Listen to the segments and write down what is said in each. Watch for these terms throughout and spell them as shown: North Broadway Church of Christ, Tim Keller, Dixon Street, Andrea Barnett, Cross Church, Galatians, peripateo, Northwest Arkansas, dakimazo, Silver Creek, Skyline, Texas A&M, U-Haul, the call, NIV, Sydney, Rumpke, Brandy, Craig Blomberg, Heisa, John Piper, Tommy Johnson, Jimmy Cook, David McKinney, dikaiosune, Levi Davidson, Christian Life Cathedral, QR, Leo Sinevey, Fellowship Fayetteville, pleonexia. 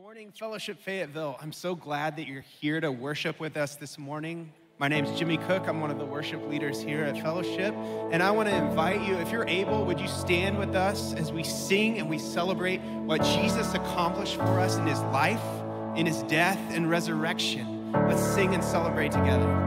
morning, Fellowship Fayetteville. I'm so glad that you're here to worship with us this morning. My name's Jimmy Cook. I'm one of the worship leaders here at Fellowship. And I want to invite you, if you're able, would you stand with us as we sing and we celebrate what Jesus accomplished for us in his life, in his death, and resurrection. Let's sing and celebrate together.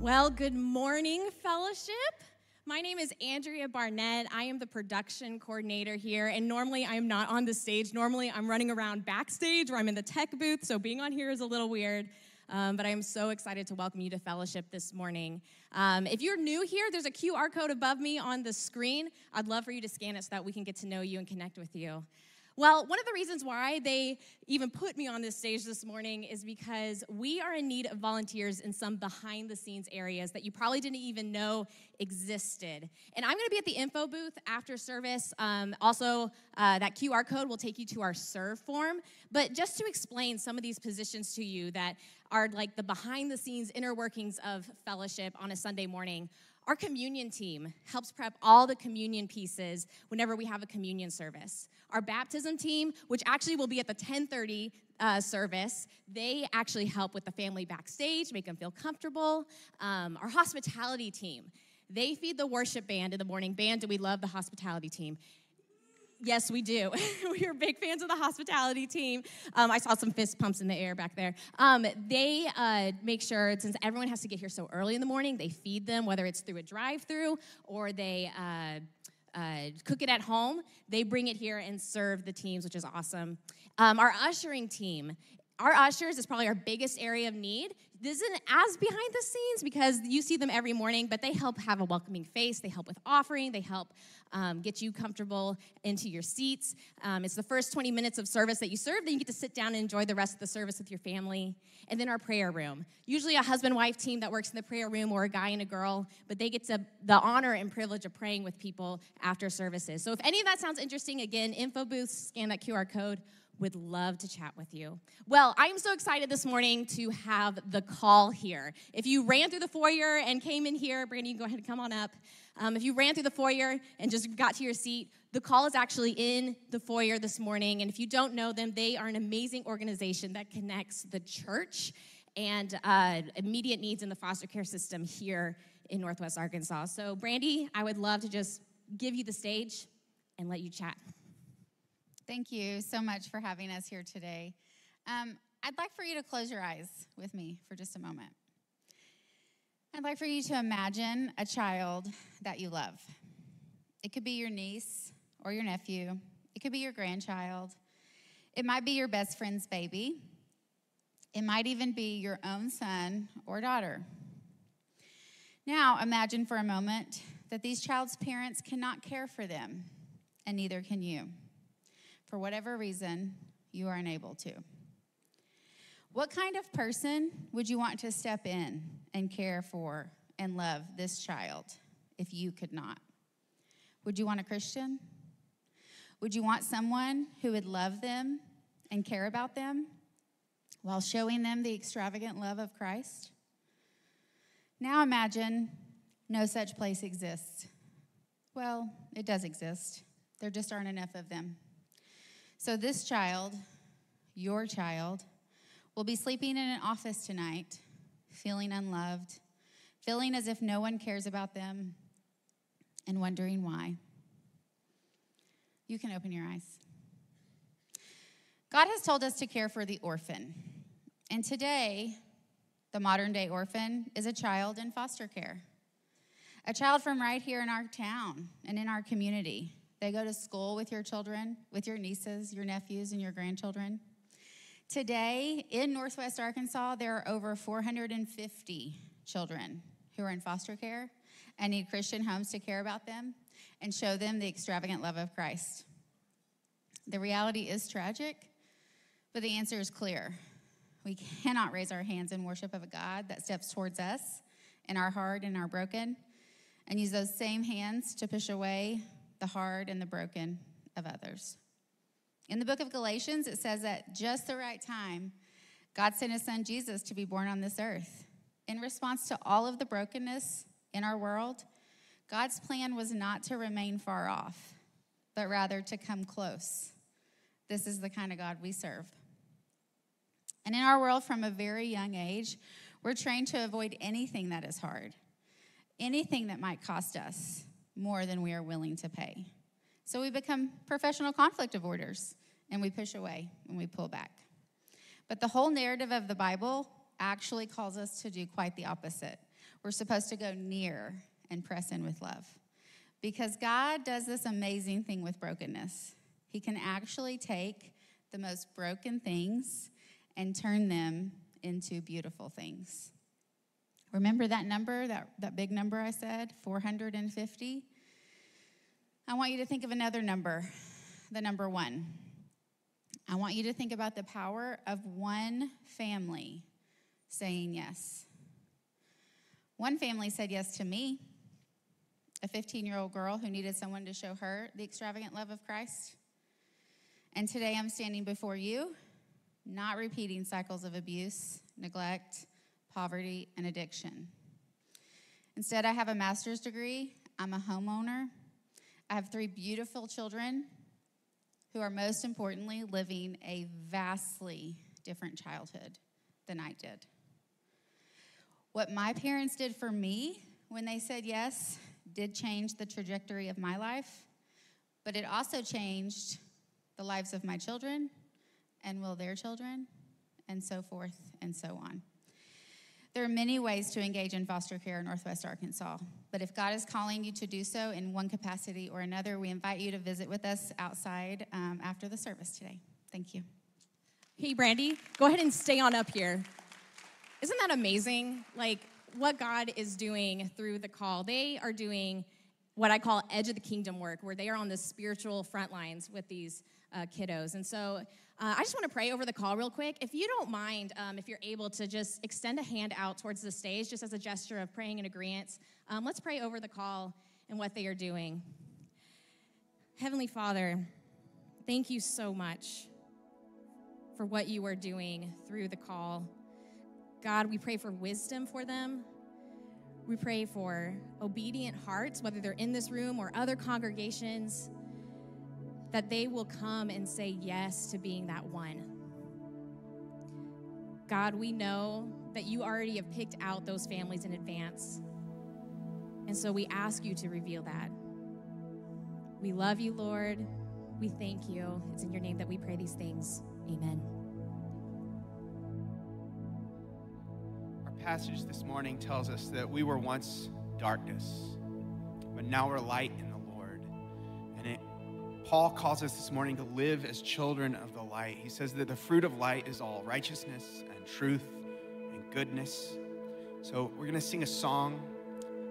Well, good morning, Fellowship. My name is Andrea Barnett. I am the production coordinator here, and normally I am not on the stage. Normally I'm running around backstage or I'm in the tech booth, so being on here is a little weird. but I'm so excited to welcome you to Fellowship this morning. If you're new here, there's a QR code above me on the screen. I'd love for you to scan it so that we can get to know you and connect with you. Well, one of the reasons why they even put me on this stage this morning is because we are in need of volunteers in some behind-the-scenes areas that you probably didn't even know existed. And I'm going to be at the info booth after service. That QR code will take you to our serve form. But just to explain some of these positions to you that are like the behind-the-scenes inner workings of Fellowship on a Sunday morning, our communion team helps prep all the communion pieces whenever we have a communion service. Our baptism team, which actually will be at the 10:30 service, they actually help with the family backstage, make them feel comfortable. Our hospitality team, they feed the worship band in the morning. Band, do we love the hospitality team? Yes, we do. We are big fans of the hospitality team. I saw some fist pumps in the air back there. They make sure, since everyone has to get here so early in the morning, they feed them, whether it's through a drive-through or they cook it at home. They bring it here and serve the teams, which is awesome. Our ushering team. Our ushers is probably our biggest area of need. This isn't as behind the scenes because you see them every morning, but they help have a welcoming face. They help with offering. They help get you comfortable into your seats. It's the first 20 minutes of service that you serve. Then you get to sit down and enjoy the rest of the service with your family. And then our prayer room. Usually a husband-wife team that works in the prayer room or a guy and a girl, but they get to the honor and privilege of praying with people after services. So if any of that sounds interesting, again, info booths, scan that QR code. Would love to chat with you. Well, I'm so excited this morning to have the call here. If you ran through the foyer and came in here, Brandy, you can go ahead and come on up. If you ran through the foyer and just got to your seat, the call is actually in the foyer this morning. And if you don't know them, they are an amazing organization that connects the church and immediate needs in the foster care system here in Northwest Arkansas. So Brandy, I would love to just give you the stage and let you chat. Thank you so much for having us here today. I'd like for you to close your eyes with me for just a moment. I'd like for you to imagine a child that you love. It could be your niece or your nephew. It could be your grandchild. It might be your best friend's baby. It might even be your own son or daughter. Now imagine for a moment that these child's parents cannot care for them, and neither can you. For whatever reason, you are unable to. What kind of person would you want to step in and care for and love this child if you could not? Would you want a Christian? Would you want someone who would love them and care about them while showing them the extravagant love of Christ? Now imagine no such place exists. Well, it does exist. There just aren't enough of them. So this child, your child, will be sleeping in an office tonight, feeling unloved, feeling as if no one cares about them, and wondering why. You can open your eyes. God has told us to care for the orphan. And today, the modern-day orphan is a child in foster care. A child from right here in our town and in our community. They go to school with your children, with your nieces, your nephews, and your grandchildren. Today, in Northwest Arkansas, there are over 450 children who are in foster care and need Christian homes to care about them and show them the extravagant love of Christ. The reality is tragic, but the answer is clear. We cannot raise our hands in worship of a God that steps towards us in our hard and our broken and use those same hands to push away the hard and the broken of others. In the book of Galatians, it says that just the right time, God sent his son Jesus to be born on this earth. In response to all of the brokenness in our world, God's plan was not to remain far off, but rather to come close. This is the kind of God we serve. And in our world, from a very young age, we're trained to avoid anything that is hard, anything that might cost us more than we are willing to pay. So we become professional conflict avoiders, and we push away and we pull back. But the whole narrative of the Bible actually calls us to do quite the opposite. We're supposed to go near and press in with love, because God does this amazing thing with brokenness. He can actually take the most broken things and turn them into beautiful things. Remember that number, that big number I said, 450? I want you to think of another number, the number 1. I want you to think about the power of one family saying yes. One family said yes to me, a 15-year-old girl who needed someone to show her the extravagant love of Christ. And today I'm standing before you, not repeating cycles of abuse, neglect, poverty, and addiction. Instead, I have a master's degree. I'm a homeowner. I have 3 beautiful children who are, most importantly, living a vastly different childhood than I did. What my parents did for me when they said yes did change the trajectory of my life, but it also changed the lives of my children, and will their children, and so forth and so on. There are many ways to engage in foster care in Northwest Arkansas, but if God is calling you to do so in one capacity or another, we invite you to visit with us outside after the service today. Thank you. Hey, Brandy, go ahead and stay on up here. Isn't that amazing? Like, what God is doing through the call. They are doing what I call edge of the kingdom work, where they are on the spiritual front lines with these kiddos. And so I just want to pray over the call real quick. If you don't mind, if you're able to just extend a hand out towards the stage just as a gesture of praying in agreement, let's pray over the call and what they are doing. Heavenly Father, thank you so much for what you are doing through the call. God, we pray for wisdom for them. We pray for obedient hearts, whether they're in this room or other congregations, that they will come and say yes to being that one. God, we know that you already have picked out those families in advance. And so we ask you to reveal that. We love you, Lord. We thank you. It's in your name that we pray these things. Amen. Passage this morning tells us that we were once darkness, but now we're light in the Lord. And Paul calls us this morning to live as children of the light. He says that the fruit of light is all righteousness and truth and goodness. So we're going to sing a song,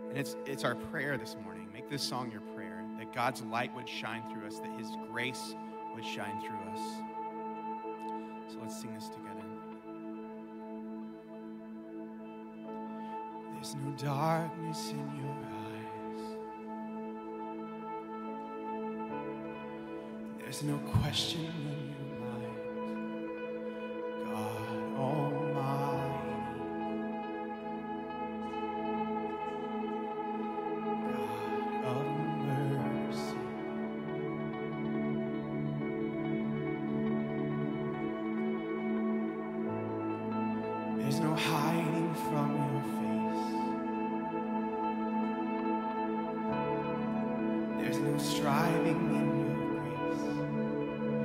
and it's our prayer this morning. Make this song your prayer, that God's light would shine through us, that his grace would shine through us. So let's sing this together. There's no darkness in your eyes. There's no question in your mind, God Almighty, God of mercy. There's no hiding from your face. Striving in your grace,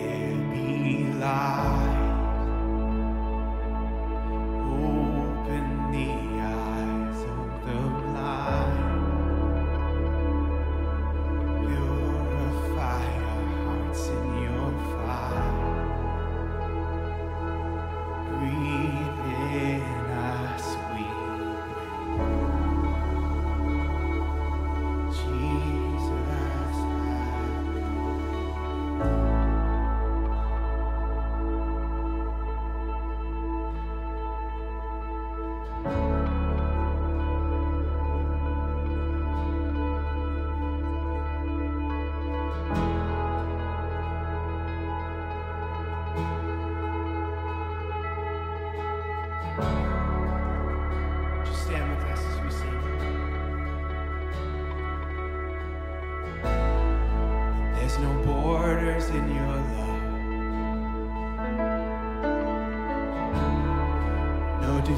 God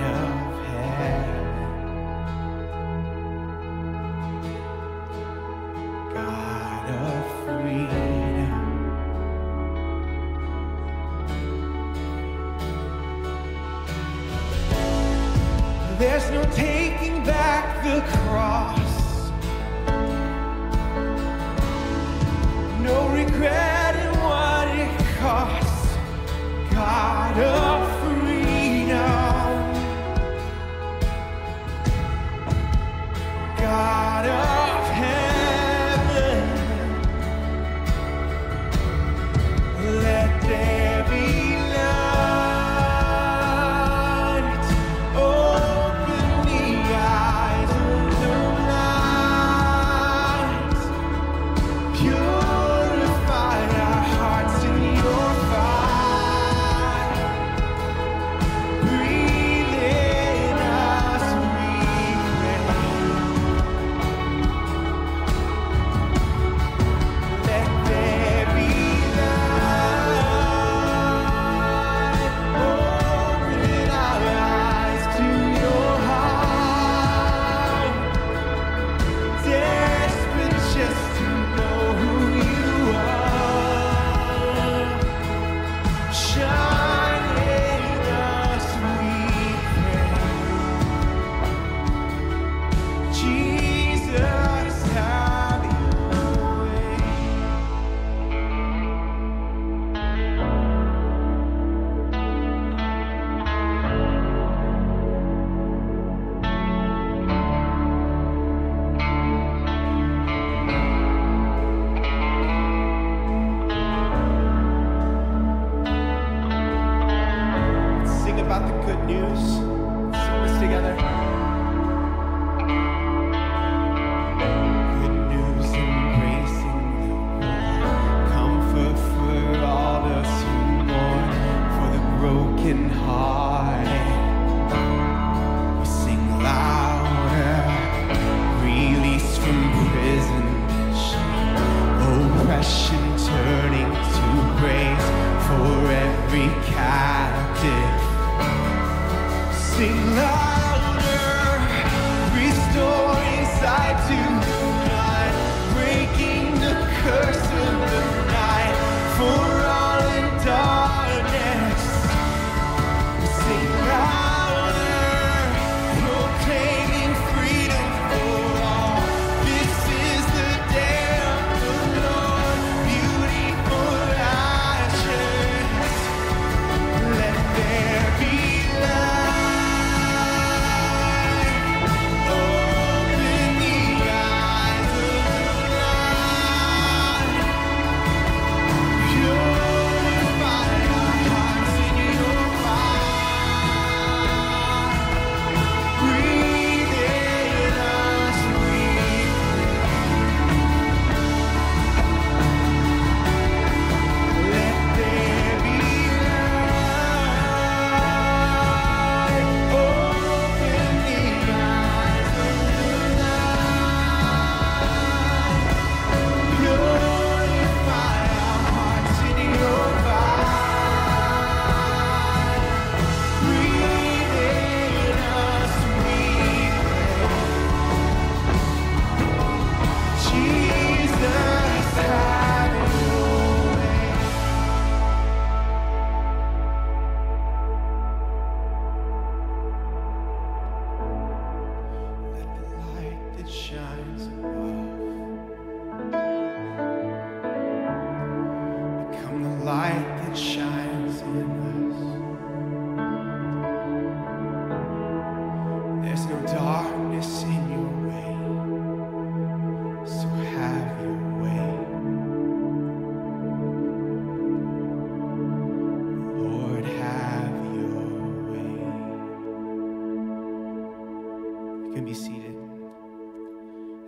of mercy, God Almighty, let there be light, open the eyes of the blind. taking back the cross. No regret in what it costs. God of freedom, God of heaven, let there be.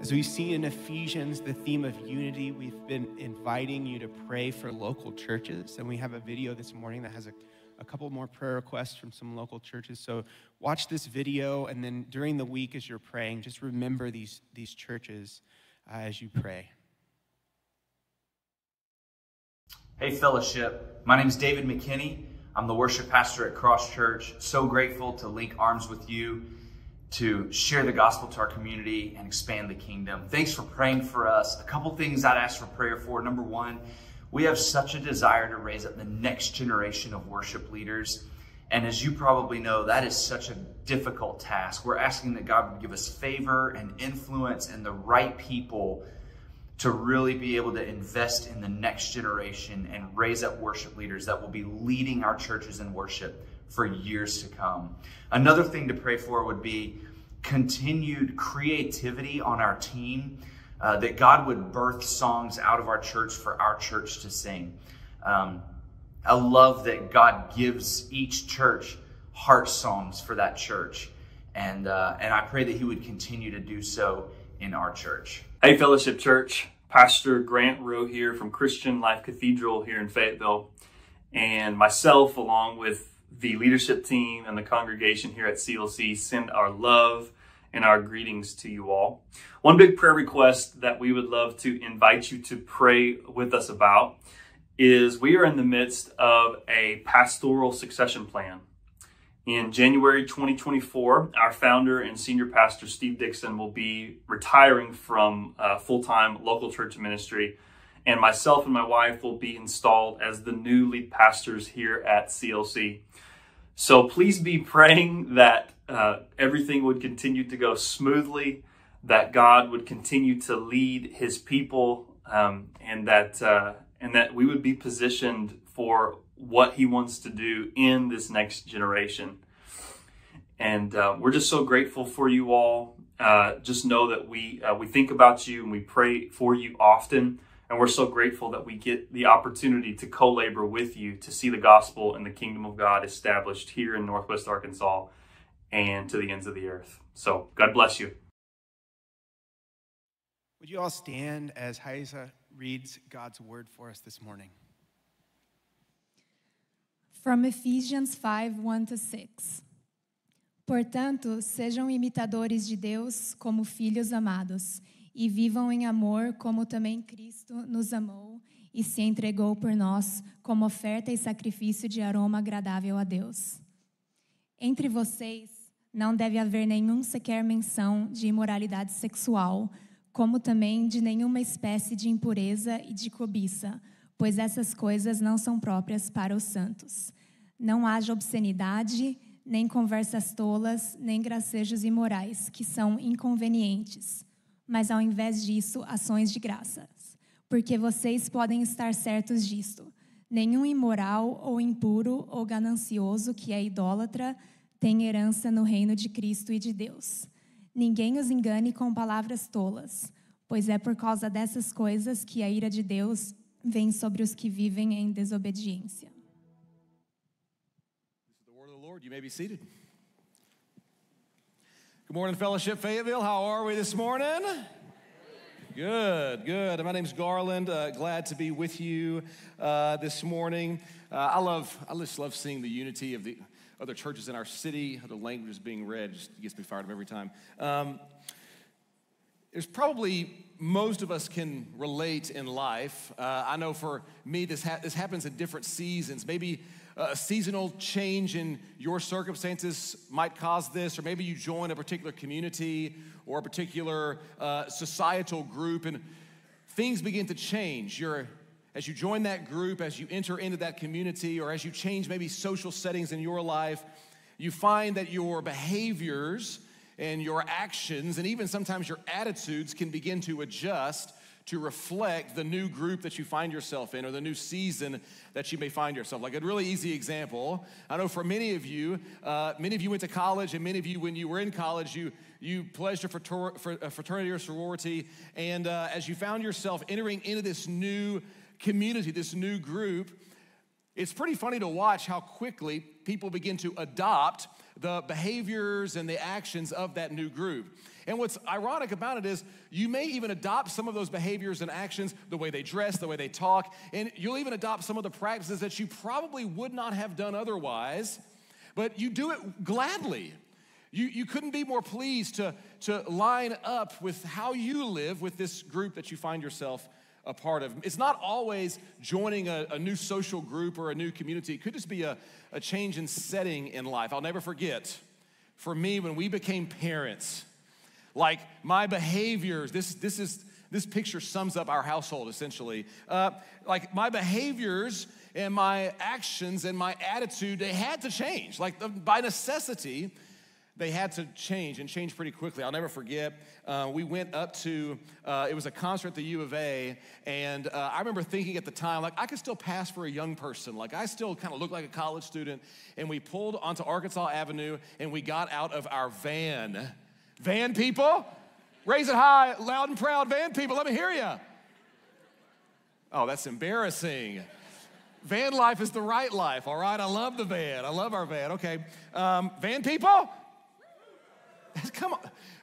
As we've seen in Ephesians, the theme of unity, we've been inviting you to pray for local churches. And we have a video this morning that has a couple more prayer requests from some local churches. So watch this video, and then during the week as you're praying, just remember these churches as you pray. Hey, Fellowship. My name is David McKinney. I'm the worship pastor at Cross Church. So grateful to link arms with you to share the gospel to our community and expand the kingdom. Thanks for praying for us. A couple things I'd ask for prayer for. Number one, we have such a desire to raise up the next generation of worship leaders. And as you probably know, that is such a difficult task. We're asking that God would give us favor and influence and the right people to really be able to invest in the next generation and raise up worship leaders that will be leading our churches in worship for years to come. Another thing to pray for would be continued creativity on our team, that God would birth songs out of our church for our church to sing. I love that God gives each church heart songs for that church. And I pray that he would continue to do so in our church. Hey, Fellowship Church, Pastor Grant Rowe here from Christian Life Cathedral here in Fayetteville. And myself, along with the leadership team and the congregation here at CLC, send our love and our greetings to you all. One big prayer request that we would love to invite you to pray with us about is we are in the midst of a pastoral succession plan. In January 2024, our founder and senior pastor, Steve Dixon, will be retiring from full-time local church ministry, and myself and my wife will be installed as the new lead pastors here at CLC. So please be praying that everything would continue to go smoothly, that God would continue to lead his people, and that we would be positioned for what he wants to do in this next generation. And we're just so grateful for you all. Just know that we think about you and we pray for you often. And we're so grateful that we get the opportunity to co-labor with you to see the gospel and the kingdom of God established here in Northwest Arkansas and to the ends of the earth. So God bless you. Would you all stand as Heisa reads God's word for us this morning? From Ephesians 5:1-6. Portanto, sejam imitadores de Deus como filhos amados, e vivam em amor como também Cristo nos amou e se entregou por nós como oferta e sacrifício de aroma agradável a Deus. Entre vocês não deve haver nenhum sequer menção de imoralidade sexual, como também de nenhuma espécie de impureza e de cobiça, pois essas coisas não são próprias para os santos. Não haja obscenidade, nem conversas tolas, nem gracejos imorais, que são inconvenientes, mas ao invés disso, ações de graças. Porque vocês podem estar certos disto. Nenhum imoral ou impuro ou ganancioso que é idólatra tem herança no reino de Cristo e de Deus. Ninguém os engane com palavras tolas, pois é por causa dessas coisas que a ira de Deus vem sobre os que vivem em desobediência. Good morning, Fellowship Fayetteville. How are we this morning? Good, good. My name's Garland. Glad to be with you this morning. I just love seeing the unity of the other churches in our city, other languages being read. Just gets me fired up every time. There's probably most of us can relate in life. I know for me, this happens in different seasons. Maybe a seasonal change in your circumstances might cause this, or maybe you join a particular community or a particular societal group, and things begin to change. As you join that group, as you enter into that community, or as you change maybe social settings in your life, you find that your behaviors and your actions and even sometimes your attitudes can begin to adjust to reflect the new group that you find yourself in or the new season that you may find yourself. Like a really easy example, I know for many of you went to college, and many of you when you were in college, you pledged a fraternity or sorority, and as you found yourself entering into this new community, this new group, it's pretty funny to watch how quickly people begin to adopt the behaviors and the actions of that new group. And what's ironic about it is you may even adopt some of those behaviors and actions, the way they dress, the way they talk, and you'll even adopt some of the practices that you probably would not have done otherwise, but you do it gladly. You couldn't be more pleased to line up with how you live with this group that you find yourself a part of. It's not always joining a new social group or a new community. It could just be a change in setting in life. I'll never forget, for me, when we became parents, Like my behaviors, this picture sums up our household essentially. Like my behaviors and my actions and my attitude, they had to change. Like by necessity, they had to change and change pretty quickly. I'll never forget, we went up to, it was a concert at the U of A, and I remember thinking at the time, like I could still pass for a young person. Like I still kind of looked like a college student. And we pulled onto Arkansas Avenue and we got out of our van. Van people, raise it high, loud and proud, van people, let me hear you. Oh, that's embarrassing. Van life is the right life, all right? I love the van, I love our van, okay. Van people, come on.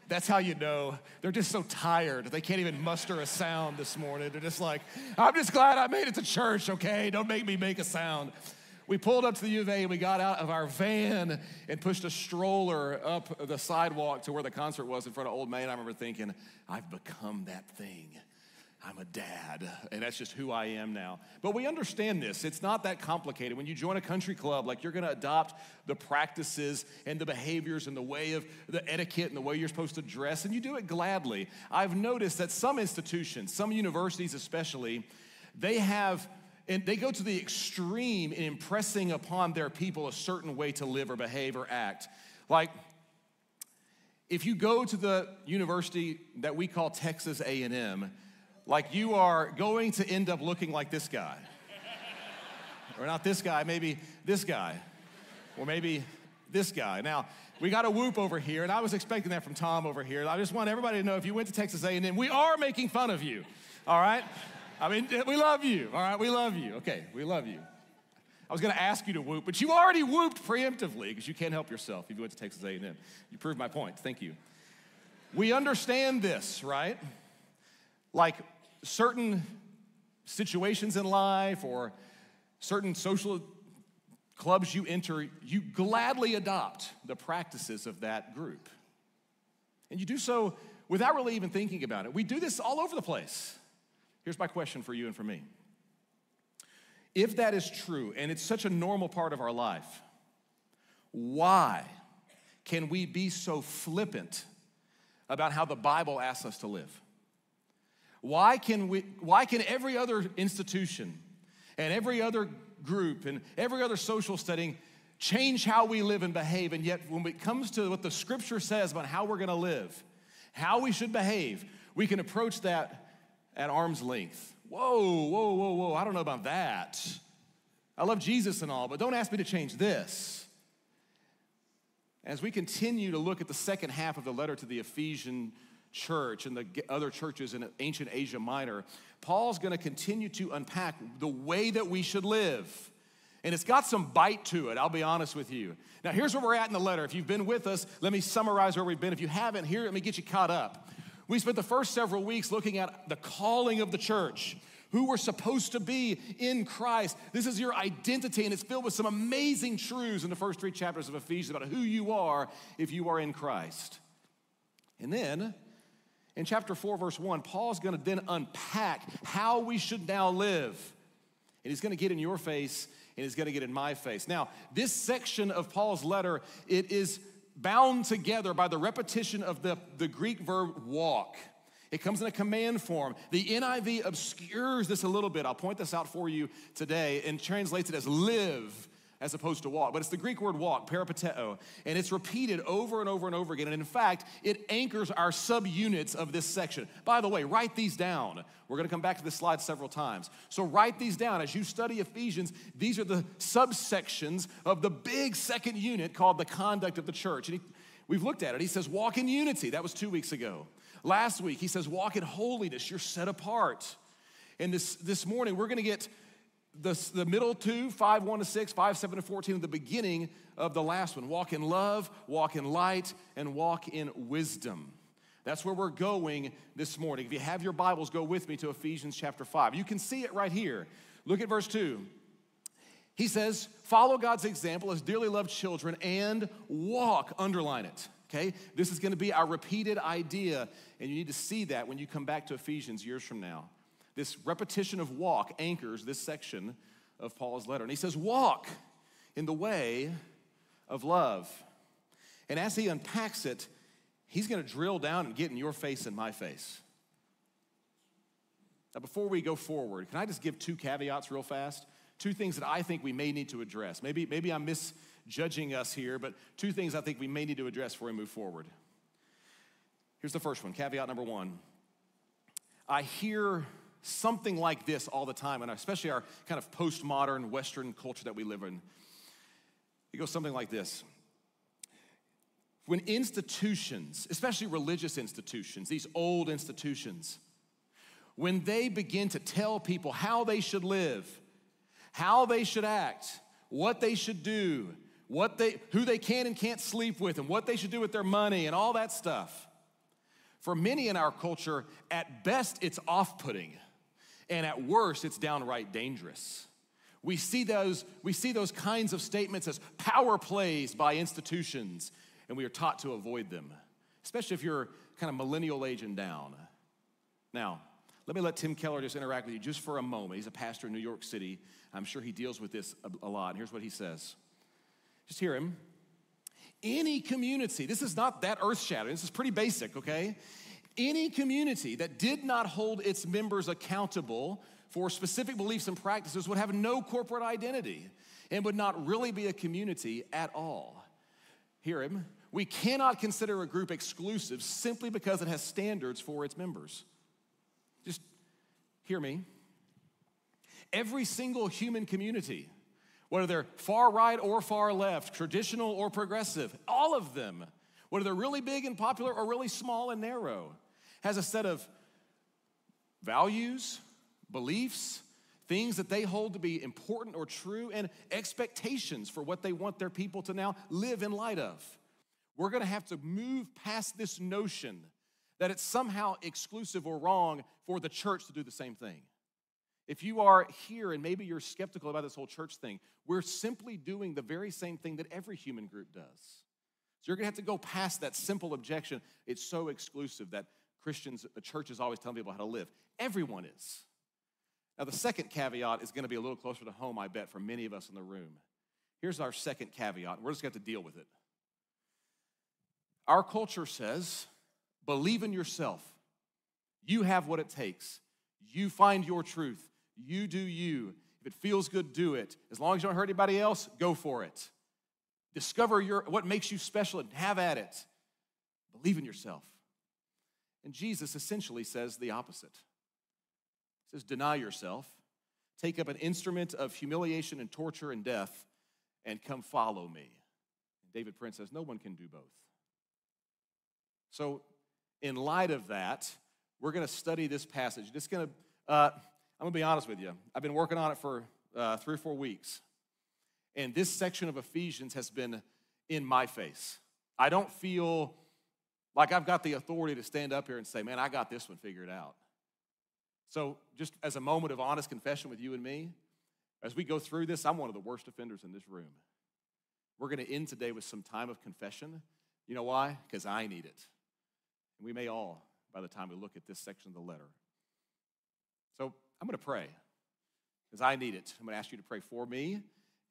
That's how you know, they're just so tired. They can't even muster a sound this morning. They're just like, I'm just glad I made it to church, okay? Don't make me make a sound. We pulled up to the U of A and we got out of our van and pushed a stroller up the sidewalk to where the concert was in front of Old Main. I remember thinking, I've become that thing. I'm a dad, and that's just who I am now. But we understand this. It's not that complicated. When you join a country club, like you're gonna adopt the practices and the behaviors and the way of the etiquette and the way you're supposed to dress, and you do it gladly. I've noticed that some institutions, some universities especially, they have and they go to the extreme in impressing upon their people a certain way to live or behave or act. Like, if you go to the university that we call Texas A&M, like you are going to end up looking like this guy. Or not this guy, maybe this guy. Or maybe this guy. Now, we got a whoop over here, and I was expecting that from Tom over here. I just want everybody to know if you went to Texas A&M, we are making fun of you, all right? I mean, we love you, all right? We love you. Okay, we love you. I was gonna ask you to whoop, but you already whooped preemptively because you can't help yourself if you went to Texas A&M. You proved my point, thank you. We understand this, right? Like certain situations in life or certain social clubs you enter, you gladly adopt the practices of that group. And you do so without really even thinking about it. We do this all over the place. Here's my question for you and for me. If that is true, and it's such a normal part of our life, why can we be so flippant about how the Bible asks us to live? Why can every other institution and every other group and every other social setting change how we live and behave, and yet when it comes to what the scripture says about how we're gonna live, how we should behave, we can approach that at arm's length. Whoa, whoa, whoa, whoa, I don't know about that. I love Jesus and all, but don't ask me to change this. As we continue to look at the second half of the letter to the Ephesian church and the other churches in ancient Asia Minor, Paul's gonna continue to unpack the way that we should live. And it's got some bite to it, I'll be honest with you. Now here's where we're at in the letter. If you've been with us, let me summarize where we've been. If you haven't, here, let me get you caught up. We spent the first several weeks looking at the calling of the church, who we're supposed to be in Christ. This is your identity, and it's filled with some amazing truths in the first 3 chapters of Ephesians about who you are if you are in Christ. And then, in chapter 4, verse 1, Paul's gonna then unpack how we should now live. And he's gonna get in your face, and he's gonna get in my face. Now, this section of Paul's letter, it is bound together by the repetition of the Greek verb walk. It comes in a command form. The NIV obscures this a little bit. I'll point this out for you today and translates it as live as opposed to walk. But it's the Greek word walk, peripateo, and it's repeated over and over and over again. And in fact, it anchors our subunits of this section. By the way, write these down. We're gonna come back to this slide several times. So write these down. As you study Ephesians, these are the subsections of the big second unit called the conduct of the church. And we've looked at it. He says, walk in unity. That was 2 weeks ago. Last week, he says, walk in holiness. You're set apart. And this morning, we're gonna get the middle 2, 5:1 to 6, 5:7 to 14, at the beginning of the last one. Walk in love, walk in light, and walk in wisdom. That's where we're going this morning. If you have your Bibles, go with me to Ephesians chapter 5. You can see it right here. Look at verse 2. He says, follow God's example as dearly loved children and walk, underline it, okay? This is gonna be our repeated idea, and you need to see that when you come back to Ephesians years from now. This repetition of walk anchors this section of Paul's letter. And he says, walk in the way of love. And as he unpacks it, He's going to drill down and get in your face and my face. Now, before we go forward, can I just give two caveats real fast? Two things that I think we may need to address. Maybe I'm misjudging us here, but two things I think we may need to address before we move forward. Here's the first one, caveat number one. I hear something like this all the time, and especially our kind of postmodern Western culture that we live in. It goes something like this. When institutions, especially religious institutions, these old institutions, when they begin to tell people how they should live, how they should act, what they should do, who they can and can't sleep with, and what they should do with their money and all that stuff, for many in our culture, at best it's off-putting, and at worst it's downright dangerous. We see those kinds of statements as power plays by institutions, and we are taught to avoid them, especially if you're kind of millennial age and down. Now, let me let Tim Keller just interact with you just for a moment. He's a pastor in New York City. I'm sure he deals with this a lot. And here's what he says. Just hear him. Any community, this is not that earth-shattering, this is pretty basic, okay? Any community that did not hold its members accountable for specific beliefs and practices would have no corporate identity and would not really be a community at all. Hear him. We cannot consider a group exclusive simply because it has standards for its members. Just hear me. Every single human community, whether they're far right or far left, traditional or progressive, all of them, whether they're really big and popular or really small and narrow, has a set of values, beliefs, things that they hold to be important or true, and expectations for what they want their people to now live in light of. We're going to have to move past this notion that it's somehow exclusive or wrong for the church to do the same thing. If you are here and maybe you're skeptical about this whole church thing, we're simply doing the very same thing that every human group does. So you're going to have to go past that simple objection. It's so exclusive that Christians, the church is always telling people how to live. Everyone is. Now, the second caveat is going to be a little closer to home, I bet, for many of us in the room. Here's our second caveat. We're just going to have to deal with it. Our culture says, believe in yourself. You have what it takes. You find your truth. You do you. If it feels good, do it. As long as you don't hurt anybody else, go for it. Discover what makes you special and have at it. Believe in yourself. And Jesus essentially says the opposite. It says, deny yourself, take up an instrument of humiliation and torture and death, and come follow me. And David Prince says, no one can do both. So in light of that, we're going to study this passage. I'm going to be honest with you. I've been working on it for 3 or 4 weeks, and this section of Ephesians has been in my face. I don't feel like I've got the authority to stand up here and say, man, I got this one figured out. So just as a moment of honest confession with you and me, as we go through this, I'm one of the worst offenders in this room. We're going to end today with some time of confession. You know why? Because I need it. And we may all, by the time we look at this section of the letter. So I'm going to pray, because I need it. I'm going to ask you to pray for me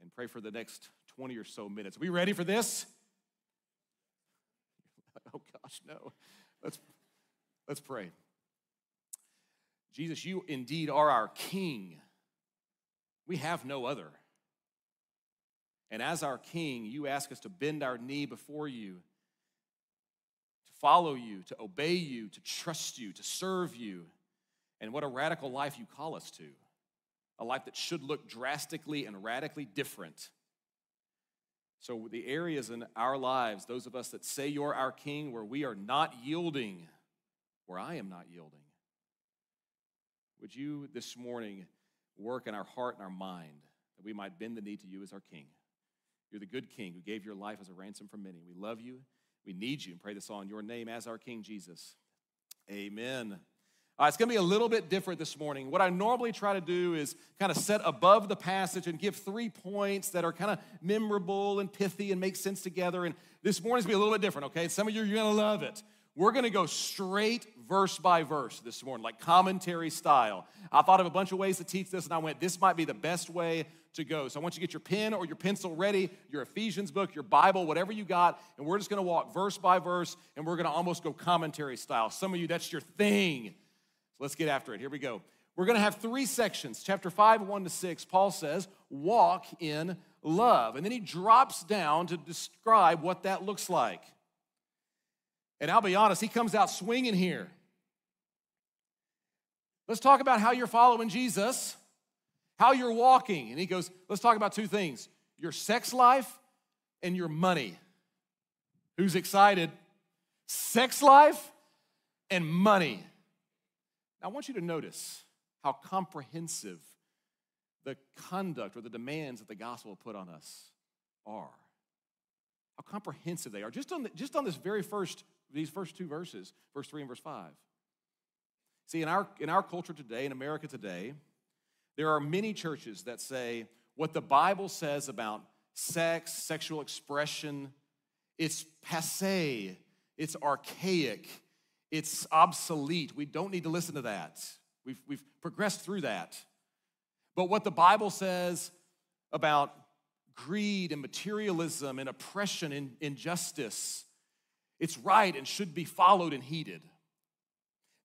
and pray for the next 20 or so minutes. Are we ready for this? Oh, gosh, no. Let's pray. Jesus, you indeed are our King. We have no other. And as our King, you ask us to bend our knee before you, to follow you, to obey you, to trust you, to serve you. And what a radical life you call us to, a life that should look drastically and radically different. So the areas in our lives, those of us that say you're our King, where we are not yielding, where I am not yielding, would you this morning work in our heart and our mind that we might bend the knee to you as our King? You're the good King who gave your life as a ransom for many. We love you. We need you. And pray this all in your name as our King, Jesus. Amen. All right, it's going to be a little bit different this morning. What I normally try to do is kind of set above the passage and give 3 points that are kind of memorable and pithy and make sense together. And this morning's going to be a little bit different, okay? Some of you are going to love it. We're going to go straight verse by verse this morning, like commentary style. I thought of a bunch of ways to teach this, and I went, this might be the best way to go. So I want you to get your pen or your pencil ready, your Ephesians book, your Bible, whatever you got, and we're just going to walk verse by verse, and we're going to almost go commentary style. Some of you, that's your thing. So let's get after it. Here we go. We're going to have three sections. Chapter 5, 1-6, Paul says, walk in love. And then he drops down to describe what that looks like. And I'll be honest, he comes out swinging here. Let's talk about how you're following Jesus, how you're walking. And he goes, let's talk about two things, your sex life and your money. Who's excited? Sex life and money. Now, I want you to notice how comprehensive the conduct or the demands that the gospel put on us are. How comprehensive they are. Just on this very first, these first two verses, verse 3 and verse 5. See, in our culture today, in America today, there are many churches that say what the Bible says about sex, sexual expression, it's passé, it's archaic, it's obsolete. We don't need to listen to that. We've progressed through that. But what the Bible says about greed and materialism and oppression and injustice, it's right and should be followed and heeded.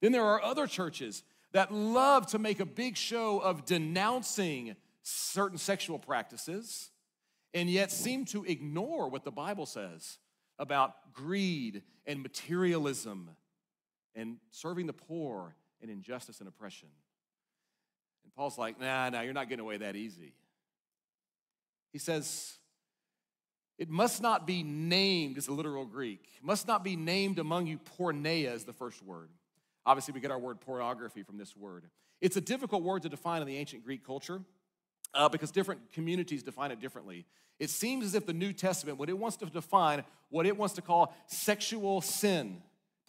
Then there are other churches that love to make a big show of denouncing certain sexual practices and yet seem to ignore what the Bible says about greed and materialism and serving the poor and injustice and oppression. And Paul's like, nah, you're not getting away that easy. He says, it must not be named, is the literal Greek, must not be named among you porneia is the first word. Obviously, we get our word pornography from this word. It's a difficult word to define in the ancient Greek culture because different communities define it differently. It seems as if the New Testament, what it wants to define, what it wants to call sexual sin,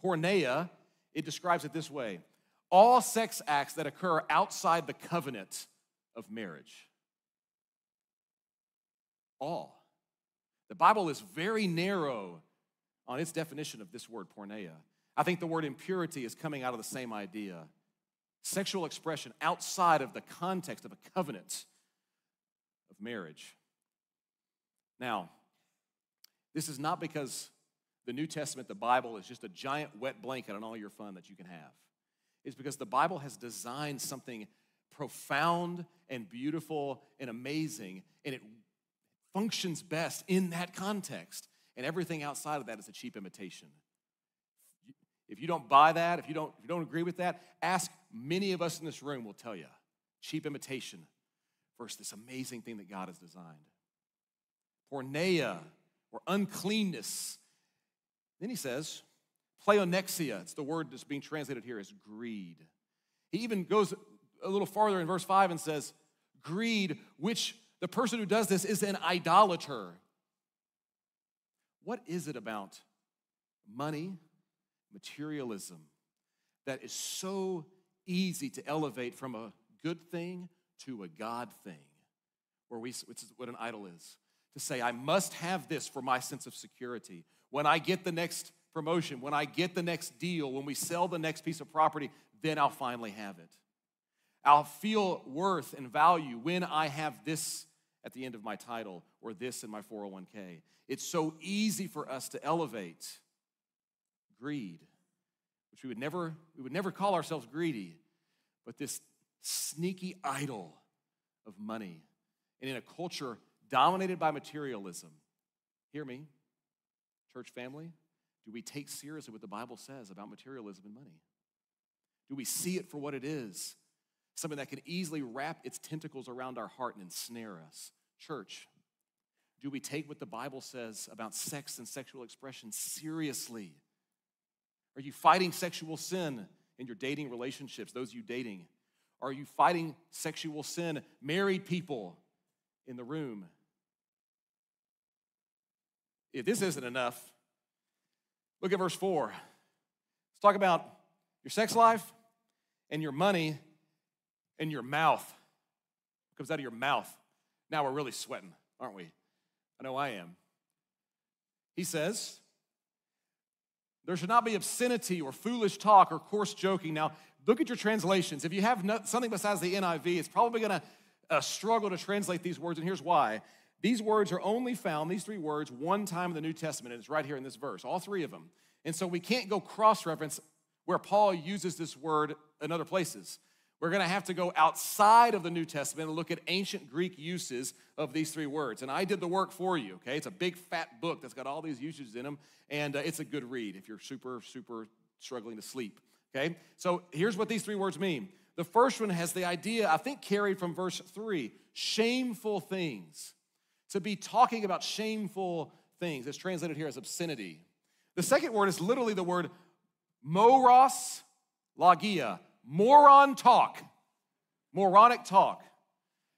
porneia, it describes it this way: all sex acts that occur outside the covenant of marriage. All. The Bible is very narrow on its definition of this word, porneia. I think the word impurity is coming out of the same idea. Sexual expression outside of the context of a covenant of marriage. Now, this is not because the New Testament, the Bible, is just a giant wet blanket on all your fun that you can have. It's because the Bible has designed something profound and beautiful and amazing, and it functions best in that context, and everything outside of that is a cheap imitation. If you don't buy that, if you don't agree with that, ask many of us in this room will tell you, cheap imitation versus this amazing thing that God has designed. Porneia, or uncleanness. Then he says, pleonexia, it's the word that's being translated here as greed. He even goes a little farther in verse 5 and says, greed, which the person who does this is an idolater. What is it about money, materialism, that is so easy to elevate from a good thing to a God thing, which is what an idol is, to say, I must have this for my sense of security. When I get the next promotion, when I get the next deal, when we sell the next piece of property, then I'll finally have it. I'll feel worth and value when I have this at the end of my title or this in my 401k. It's so easy for us to elevate greed, which we would never call ourselves greedy, but this sneaky idol of money. And in a culture dominated by materialism, hear me, church family, do we take seriously what the Bible says about materialism and money? Do we see it for what it is? Something that can easily wrap its tentacles around our heart and ensnare us. Church, do we take what the Bible says about sex and sexual expression seriously? Are you fighting sexual sin in your dating relationships, those you dating? Are you fighting sexual sin, married people in the room? If this isn't enough, look at verse 4. Let's talk about your sex life and your money. And your mouth, it comes out of your mouth. Now we're really sweating, aren't we? I know I am. He says, There should not be obscenity or foolish talk or coarse joking. Now, look at your translations. If you have something besides the NIV, it's probably going to struggle to translate these words, and here's why. These words are only found, these three words, one time in the New Testament, and it's right here in this verse, all three of them. And so we can't go cross-reference where Paul uses this word in other places. We're going to have to go outside of the New Testament and look at ancient Greek uses of these three words. And I did the work for you, okay? It's a big, fat book that's got all these usages in them, and it's a good read if you're super, super struggling to sleep, okay? So here's what these three words mean. The first one has the idea, I think, carried from verse 3, shameful things. To be talking about shameful things. It's translated here as obscenity. The second word is literally the word moros logia, moron talk, moronic talk.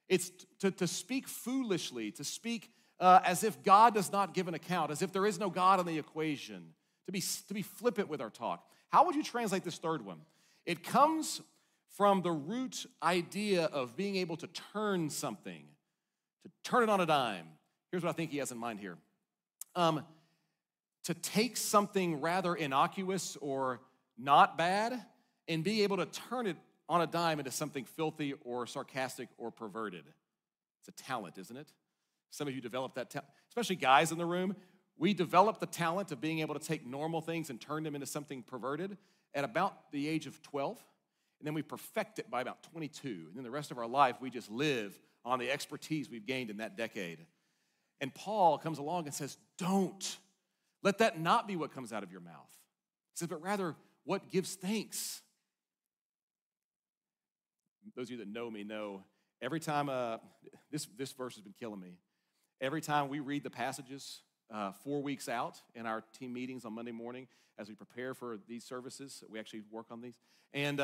It's to speak foolishly, to speak as if God does not give an account, as if there is no God in the equation, to be flippant with our talk. How would you translate this third one? It comes from the root idea of being able to turn something, to turn it on a dime. Here's what I think he has in mind here. To take something rather innocuous or not bad and be able to turn it on a dime into something filthy or sarcastic or perverted. It's a talent, isn't it? Some of you develop that talent, especially guys in the room. We develop the talent of being able to take normal things and turn them into something perverted at about the age of 12. And then we perfect it by about 22. And then the rest of our life, we just live on the expertise we've gained in that decade. And Paul comes along and says, don't. Let that not be what comes out of your mouth. He says, but rather, what gives thanks? Those of you that know me know, every time, this verse has been killing me. Every time we read the passages 4 weeks out in our team meetings on Monday morning, as we prepare for these services, we actually work on these. And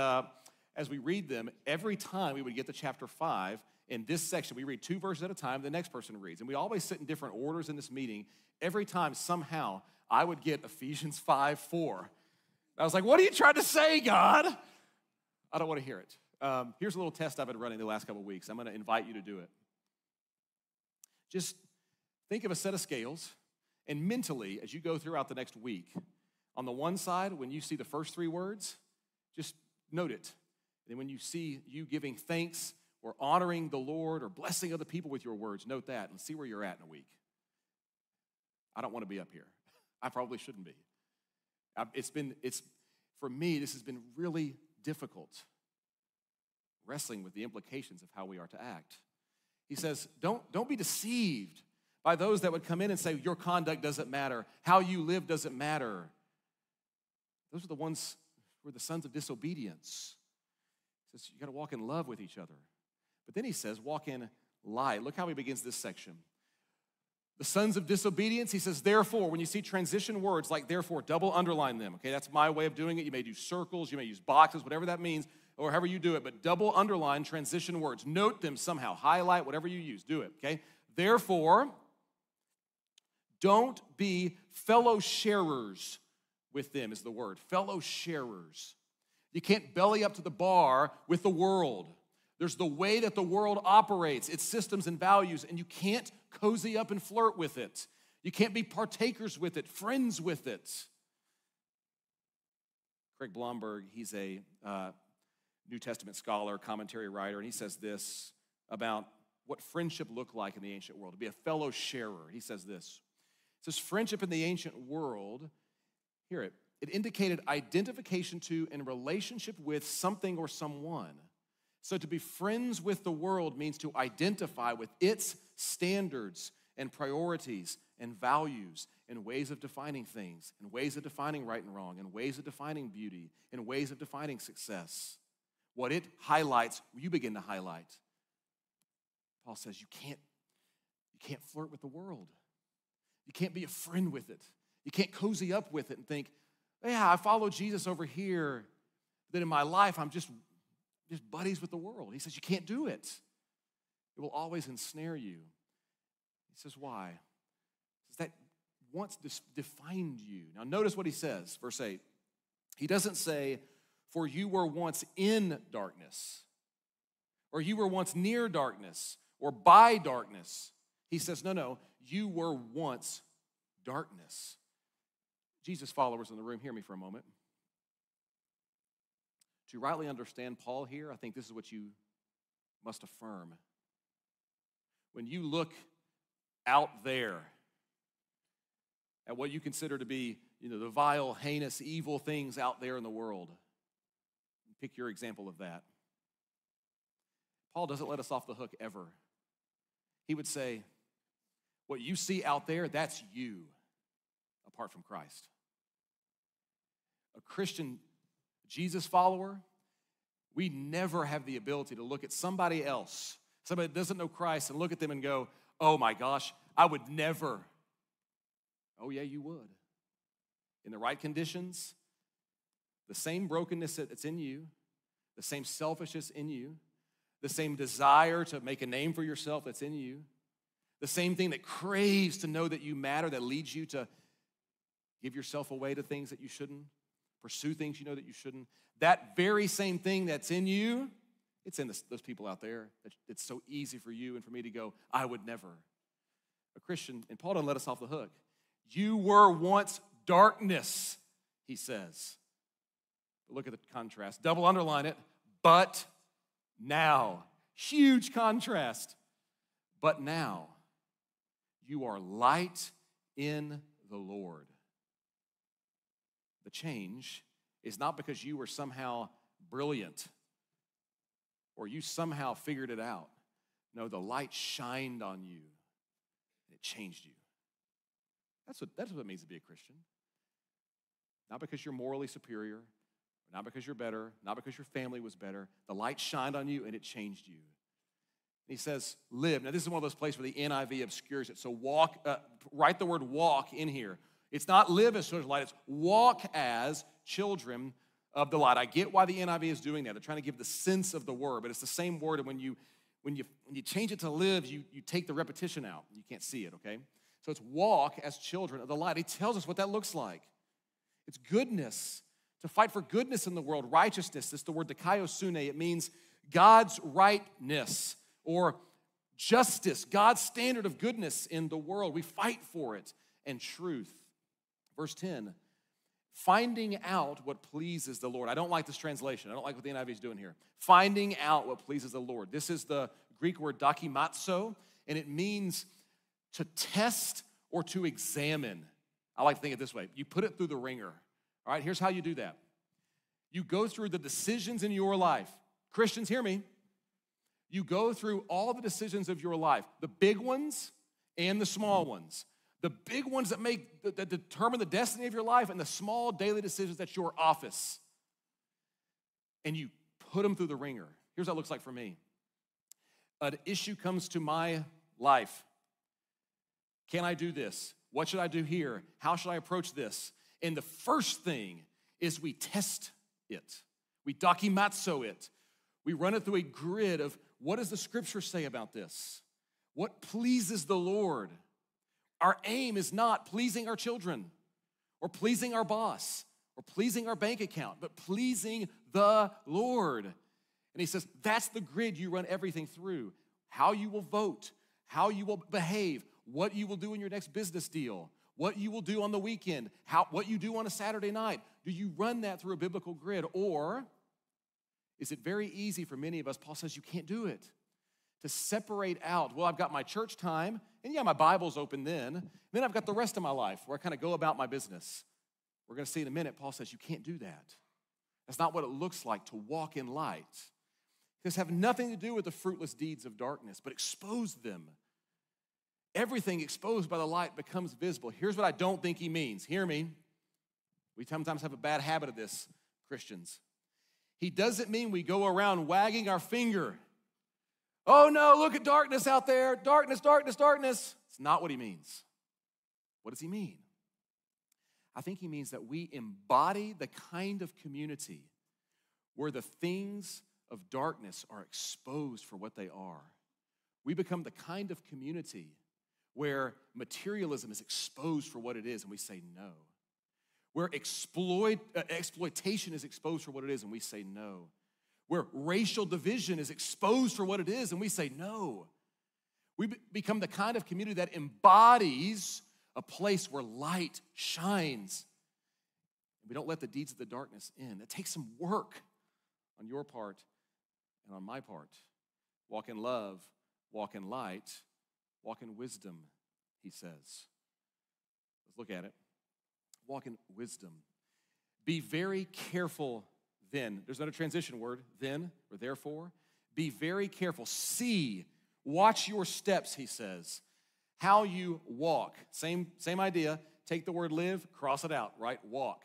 as we read them, every time we would get to chapter 5, in this section, we read two verses at a time, the next person reads. And we always sit in different orders in this meeting. Every time, somehow, I would get Ephesians 5:4. I was like, what are you trying to say, God? I don't want to hear it. Here's a little test I've been running the last couple of weeks. I'm going to invite you to do it. Just think of a set of scales, and mentally, as you go throughout the next week, on the one side, when you see the first three words, just note it. And when you see you giving thanks or honoring the Lord or blessing other people with your words, note that and see where you're at in a week. I don't want to be up here. I probably shouldn't be. For me, this has been really difficult, wrestling with the implications of how we are to act. He says, don't be deceived by those that would come in and say, your conduct doesn't matter, how you live doesn't matter. Those are the ones who are the sons of disobedience. He says, you got to walk in love with each other. But then he says, walk in light. Look how he begins this section. The sons of disobedience, he says, therefore, when you see transition words like therefore, double underline them. Okay, that's my way of doing it. You may do circles, you may use boxes, whatever that means, or however you do it, but double underline transition words. Note them somehow, highlight, whatever you use, do it, okay? Therefore, don't be fellow sharers with them is the word, fellow sharers. You can't belly up to the bar with the world. There's the way that the world operates, its systems and values, and you can't cozy up and flirt with it. You can't be partakers with it, friends with it. Craig Blomberg, he's a New Testament scholar, commentary writer, and he says this about what friendship looked like in the ancient world, to be a fellow sharer. He says this. He says, friendship in the ancient world, hear it, it indicated identification to and relationship with something or someone. So to be friends with the world means to identify with its standards and priorities and values and ways of defining things and ways of defining right and wrong and ways of defining beauty and ways of defining success. What it highlights, you begin to highlight. Paul says you can't flirt with the world. You can't be a friend with it. You can't cozy up with it and think, yeah, I follow Jesus over here, that in my life I'm just buddies with the world. He says you can't do it. It will always ensnare you. He says, why? He says, that once defined you. Now notice what he says, verse 8. He doesn't say, for you were once in darkness, or you were once near darkness, or by darkness. He says, no, you were once darkness. Jesus followers in the room, hear me for a moment. To rightly understand Paul here, I think this is what you must affirm. When you look out there at what you consider to be, the vile, heinous, evil things out there in the world, pick your example of that. Paul doesn't let us off the hook ever. He would say, what you see out there, that's you, apart from Christ. A Christian Jesus follower, we never have the ability to look at somebody else, somebody that doesn't know Christ, and look at them and go, oh my gosh, I would never. Oh yeah, you would. In the right conditions, the same brokenness that's in you, the same selfishness in you, the same desire to make a name for yourself that's in you, the same thing that craves to know that you matter, that leads you to give yourself away to things that you shouldn't, pursue things you know that you shouldn't. That very same thing that's in you, it's in those people out there. It's so easy for you and for me to go, I would never. A Christian, and Paul doesn't let us off the hook. You were once darkness, he says. Look at the contrast. Double underline it. But now. Huge contrast. But now, you are light in the Lord. The change is not because you were somehow brilliant or you somehow figured it out. No, the light shined on you and it changed you. That's what it means to be a Christian. Not because you're morally superior, not because you're better, not because your family was better. The light shined on you and it changed you. He says, live. Now, this is one of those places where the NIV obscures it. So walk, write the word walk in here. It's not live as children of light. It's walk as children of the light. I get why the NIV is doing that. They're trying to give the sense of the word, but it's the same word. And when you change it to live, you take the repetition out. You can't see it, okay? So it's walk as children of the light. He tells us what that looks like. It's goodness, to fight for goodness in the world, righteousness. It's the word dikaiosune. It means God's rightness, or justice, God's standard of goodness in the world. We fight for it, and truth. Verse 10, finding out what pleases the Lord. I don't like this translation. I don't like what the NIV is doing here. Finding out what pleases the Lord. This is the Greek word dakimazo, and it means to test or to examine. I like to think it this way. You put it through the ringer. All right, here's how you do that. You go through the decisions in your life. Christians, hear me. You go through all the decisions of your life, the big ones and the small ones, the big ones that determine the destiny of your life, and the small daily decisions that's your office, and you put them through the ringer. Here's what it looks like for me. An issue comes to my life. Can I do this? What should I do here? How should I approach this? And the first thing is we test it. We dakimazo it. We run it through a grid of, what does the scripture say about this? What pleases the Lord? Our aim is not pleasing our children or pleasing our boss or pleasing our bank account, but pleasing the Lord. And he says, that's the grid you run everything through. How you will vote, how you will behave, what you will do in your next business deal, what you will do on the weekend, what you do on a Saturday night. Do you run that through a biblical grid, or is it very easy for many of us, Paul says you can't do it, to separate out, well, I've got my church time, and yeah, my Bible's open then I've got the rest of my life where I kind of go about my business. We're going to see in a minute, Paul says you can't do that. That's not what it looks like to walk in light. This have nothing to do with the fruitless deeds of darkness, but expose them. Everything exposed by the light becomes visible. Here's what I don't think he means. Hear me. We sometimes have a bad habit of this, Christians. He doesn't mean we go around wagging our finger. Oh no, look at darkness out there. Darkness, darkness, darkness. It's not what he means. What does he mean? I think he means that we embody the kind of community where the things of darkness are exposed for what they are. We become the kind of community where materialism is exposed for what it is, and we say no. Where exploitation is exposed for what it is, and we say no. Where racial division is exposed for what it is, and we say no. We become the kind of community that embodies a place where light shines and we don't let the deeds of the darkness in. That takes some work on your part and on my part. Walk in love, walk in light, walk in wisdom, he says. Let's look at it. Walk in wisdom. Be very careful then. There's another transition word, then or therefore. Be very careful. See, watch your steps, he says. How you walk. Same idea. Take the word live, cross it out, right? Walk.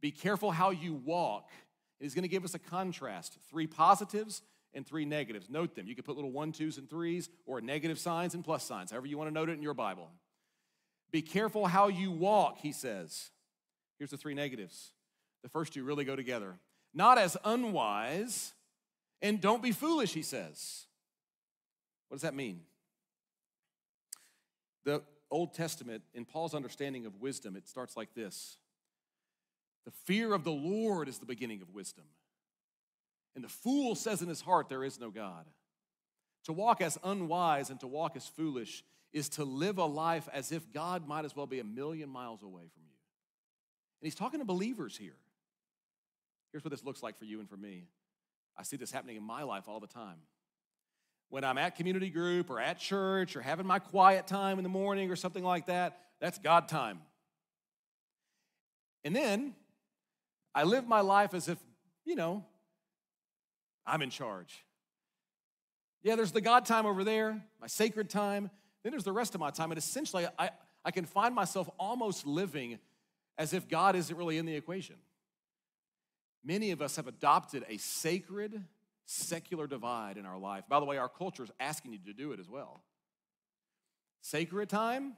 Be careful how you walk. He's going to give us a contrast. 3 positives and 3 negatives. Note them. You can put little 1, 2s, and 3s or negative signs and plus signs, however you want to note it in your Bible. Be careful how you walk, he says. Here's the 3 negatives. The first 2 really go together. Not as unwise, and don't be foolish, he says. What does that mean? The Old Testament, in Paul's understanding of wisdom, it starts like this. The fear of the Lord is the beginning of wisdom. And the fool says in his heart, there is no God. To walk as unwise and to walk as foolish is to live a life as if God might as well be a million miles away from you. And he's talking to believers here. Here's what this looks like for you and for me. I see this happening in my life all the time. When I'm at community group or at church or having my quiet time in the morning or something like that, that's God time. And then I live my life as if, I'm in charge. Yeah, there's the God time over there, my sacred time. Then there's the rest of my time. And essentially, I can find myself almost living as if God isn't really in the equation. Many of us have adopted a sacred, secular divide in our life. By the way, our culture is asking you to do it as well. Sacred time,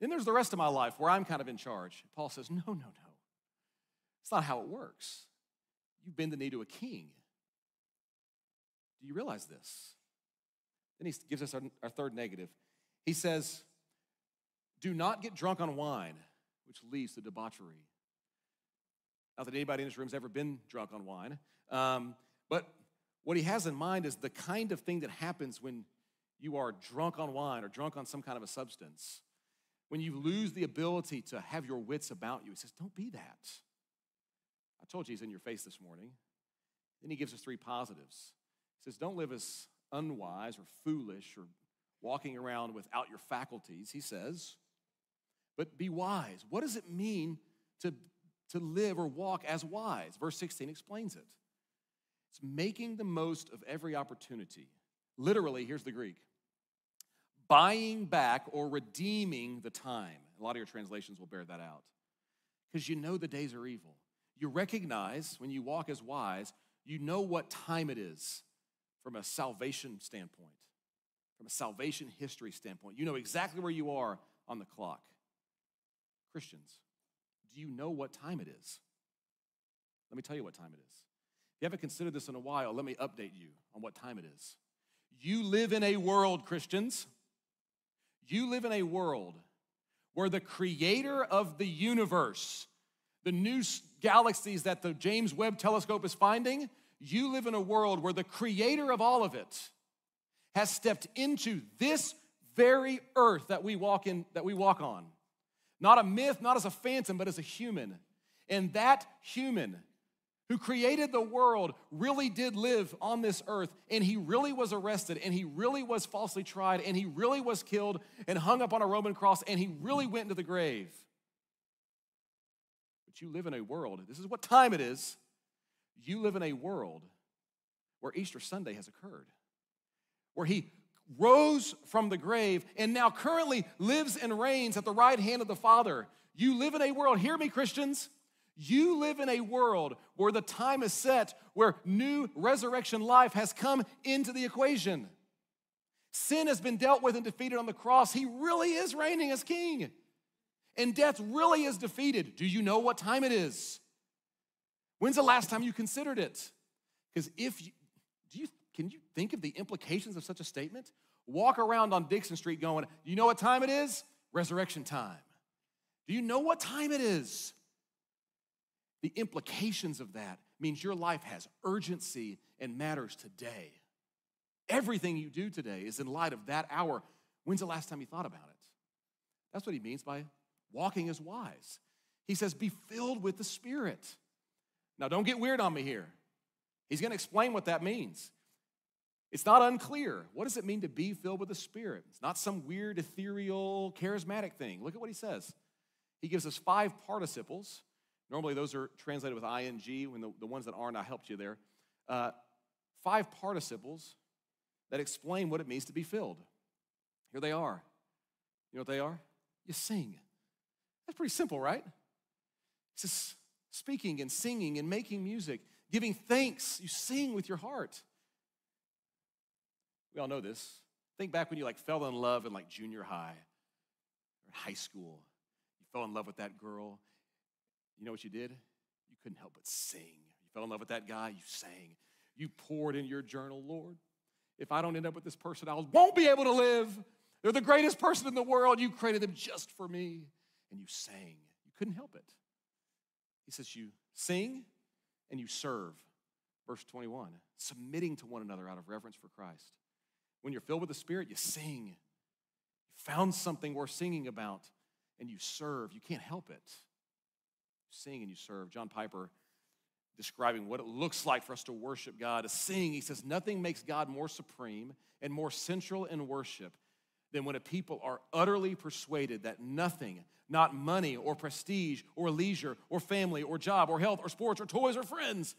then there's the rest of my life where I'm kind of in charge. Paul says, no. It's not how it works. You bend the knee to a king. Do you realize this? Then he gives us our 3rd negative. He says, do not get drunk on wine, which leads to debauchery. Not that anybody in this room has ever been drunk on wine. But what he has in mind is the kind of thing that happens when you are drunk on wine or drunk on some kind of a substance. When you lose the ability to have your wits about you, he says, don't be that. I told you he's in your face this morning. Then he gives us 3 positives. He says, don't live as unwise or foolish or walking around without your faculties, he says, but be wise. What does it mean to live or walk as wise? Verse 16 explains it. It's making the most of every opportunity. Literally, here's the Greek, buying back or redeeming the time. A lot of your translations will bear that out because you know the days are evil. You recognize when you walk as wise, you know what time it is from a salvation standpoint, from a salvation history standpoint. You know exactly where you are on the clock. Christians, do you know what time it is? Let me tell you what time it is. If you haven't considered this in a while, let me update you on what time it is. You live in a world, Christians. You live in a world where the creator of the universe, the new galaxies that the James Webb telescope is finding, you live in a world where the creator of all of it has stepped into this very earth that we walk in, that we walk on. Not a myth, not as a phantom, but as a human. And that human who created the world really did live on this earth, and he really was arrested, and he really was falsely tried, and he really was killed and hung up on a Roman cross, and he really went into the grave. But you live in a world, this is what time it is, you live in a world where Easter Sunday has occurred, where he rose from the grave, and now currently lives and reigns at the right hand of the Father. You live in a world, hear me, Christians, you live in a world where the time is set, where new resurrection life has come into the equation. Sin has been dealt with and defeated on the cross. He really is reigning as king, and death really is defeated. Do you know what time it is? When's the last time you considered it? Because can you think of the implications of such a statement? Walk around on Dixon Street going, you know what time it is? Resurrection time. Do you know what time it is? The implications of that means your life has urgency and matters today. Everything you do today is in light of that hour. When's the last time you thought about it? That's what he means by walking as wise. He says, be filled with the Spirit. Now, don't get weird on me here. He's going to explain what that means. It's not unclear. What does it mean to be filled with the Spirit? It's not some weird, ethereal, charismatic thing. Look at what he says. He gives us 5 participles. Normally, those are translated with ing. When the ones that aren't, I helped you there. 5 participles that explain what it means to be filled. Here they are. You know what they are? You sing. That's pretty simple, right? It's just speaking and singing and making music, giving thanks. You sing with your heart. We all know this. Think back when you fell in love in junior high or high school. You fell in love with that girl. You know what you did? You couldn't help but sing. You fell in love with that guy, you sang. You poured in your journal, Lord, if I don't end up with this person, I won't be able to live. They're the greatest person in the world. You created them just for me. And you sang. You couldn't help it. He says you sing and you serve. Verse 21, submitting to one another out of reverence for Christ. When you're filled with the Spirit, you sing. You found something worth singing about, and you serve. You can't help it. You sing and you serve. John Piper, describing what it looks like for us to worship God, to sing, he says, nothing makes God more supreme and more central in worship than when a people are utterly persuaded that nothing, not money or prestige or leisure or family or job or health or sports or toys or friends,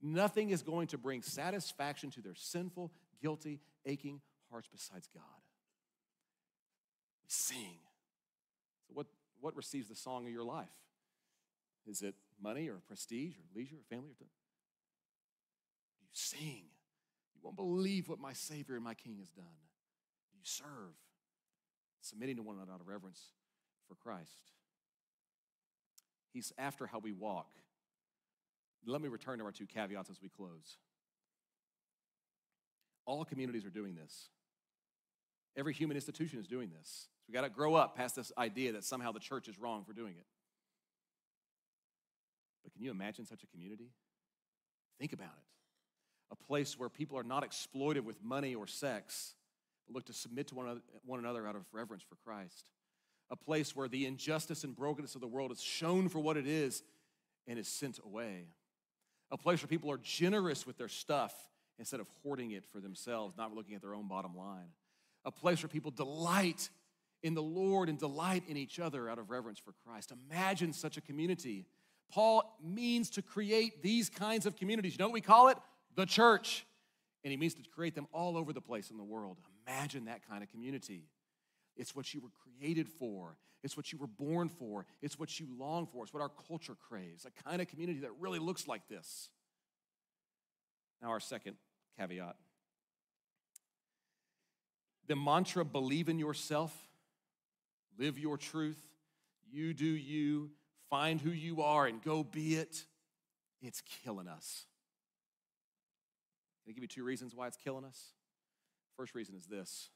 nothing is going to bring satisfaction to their sinful, guilty, aching hearts besides God. Sing. So what receives the song of your life? Is it money or prestige or leisure or family? Or you sing. You won't believe what my Savior and my King has done. You serve, submitting to one another out of reverence for Christ. He's after how we walk. Let me return to our 2 caveats as we close. All communities are doing this. Every human institution is doing this. So we've got to grow up past this idea that somehow the church is wrong for doing it. But can you imagine such a community? Think about it. A place where people are not exploited with money or sex, but look to submit to one another out of reverence for Christ. A place where the injustice and brokenness of the world is shown for what it is and is sent away. A place where people are generous with their stuff instead of hoarding it for themselves, not looking at their own bottom line. A place where people delight in the Lord and delight in each other out of reverence for Christ. Imagine such a community. Paul means to create these kinds of communities. You know what we call it? The church. And he means to create them all over the place in the world. Imagine that kind of community. It's what you were created for. It's what you were born for. It's what you long for. It's what our culture craves, a kind of community that really looks like this. Now, our second caveat. The mantra, believe in yourself, live your truth, you do you, find who you are and go be it, it's killing us. Can I give you 2 reasons why it's killing us? First reason is this.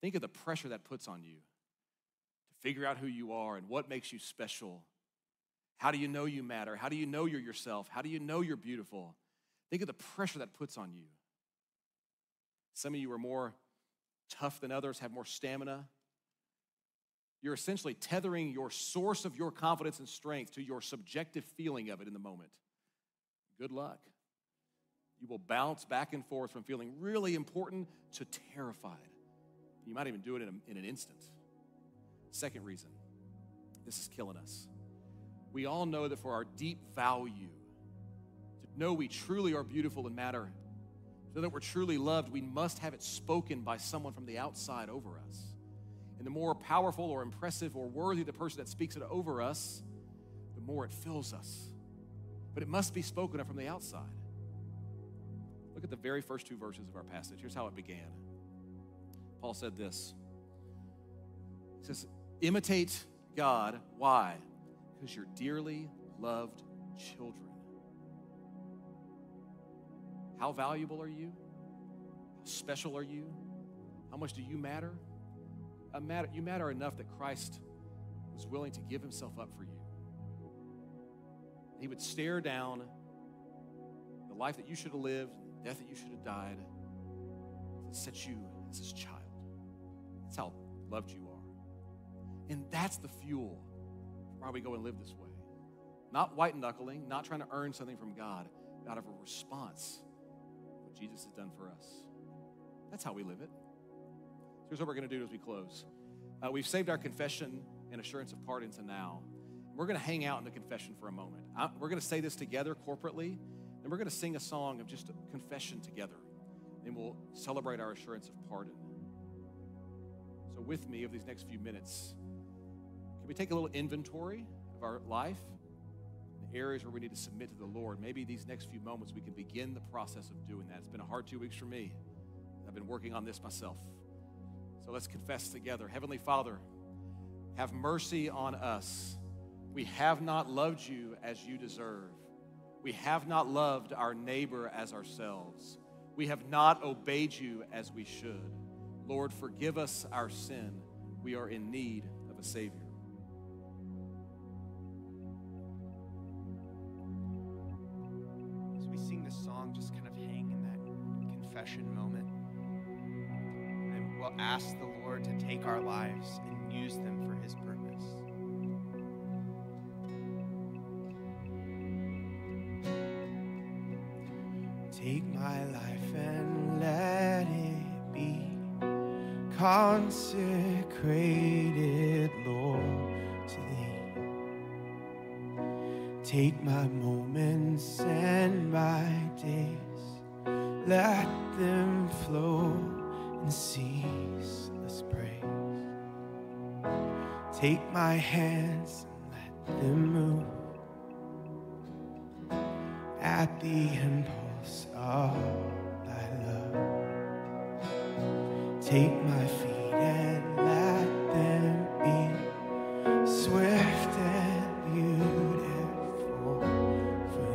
Think of the pressure that puts on you to figure out who you are and what makes you special. How do you know you matter? How do you know you're yourself? How do you know you're beautiful? Think of the pressure that puts on you. Some of you are more tough than others, have more stamina. You're essentially tethering your source of your confidence and strength to your subjective feeling of it in the moment. Good luck. You will bounce back and forth from feeling really important to terrified. You might even do it in an instant. Second reason, this is killing us. We all know that for our deep value, to know we truly are beautiful and matter, so that we're truly loved, we must have it spoken by someone from the outside over us. And the more powerful or impressive or worthy the person that speaks it over us, the more it fills us. But it must be spoken of from the outside. Look at the very first 2 verses of our passage. Here's how it began. Paul said this. He says, imitate God. Why? Because you're dearly loved children. How valuable are you? How special are you? How much do you matter? You matter enough that Christ was willing to give himself up for you. He would stare down the life that you should have lived, the death that you should have died, and set you as his child. That's how loved you are. And that's the fuel why we go and live this way. Not white-knuckling, not trying to earn something from God, but out of a response to what Jesus has done for us. That's how we live it. So here's what we're going to do as we close. We've saved our confession and assurance of pardon to now. We're going to hang out in the confession for a moment. We're going to say this together corporately, and we're going to sing a song of just confession together, and we'll celebrate our assurance of pardon. So with me over these next few minutes, can we take a little inventory of our life, the areas where we need to submit to the Lord? Maybe these next few moments we can begin the process of doing that. It's been a hard 2 weeks for me. I've been working on this myself. So let's confess together. Heavenly Father, have mercy on us. We have not loved you as you deserve. We have not loved our neighbor as ourselves. We have not obeyed you as we should. Lord, forgive us our sin. We are in need of a Savior. As we sing this song, just kind of hang in that confession moment. And we'll ask the Lord to take our lives and use them for his purpose. Take my life and let it be consecrated, Lord, to thee. Take my moments and my days, let them flow in ceaseless praise. Take my hands and let them move at the impulse of thy love. Take my feet and let them be swift and beautiful for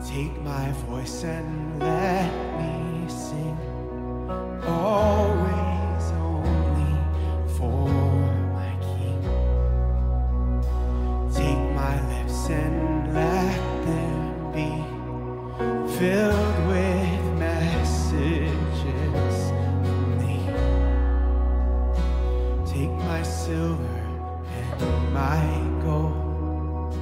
thee. Take my voice and let me sing, always. And let them be filled with messages from thee. Take my silver and my gold,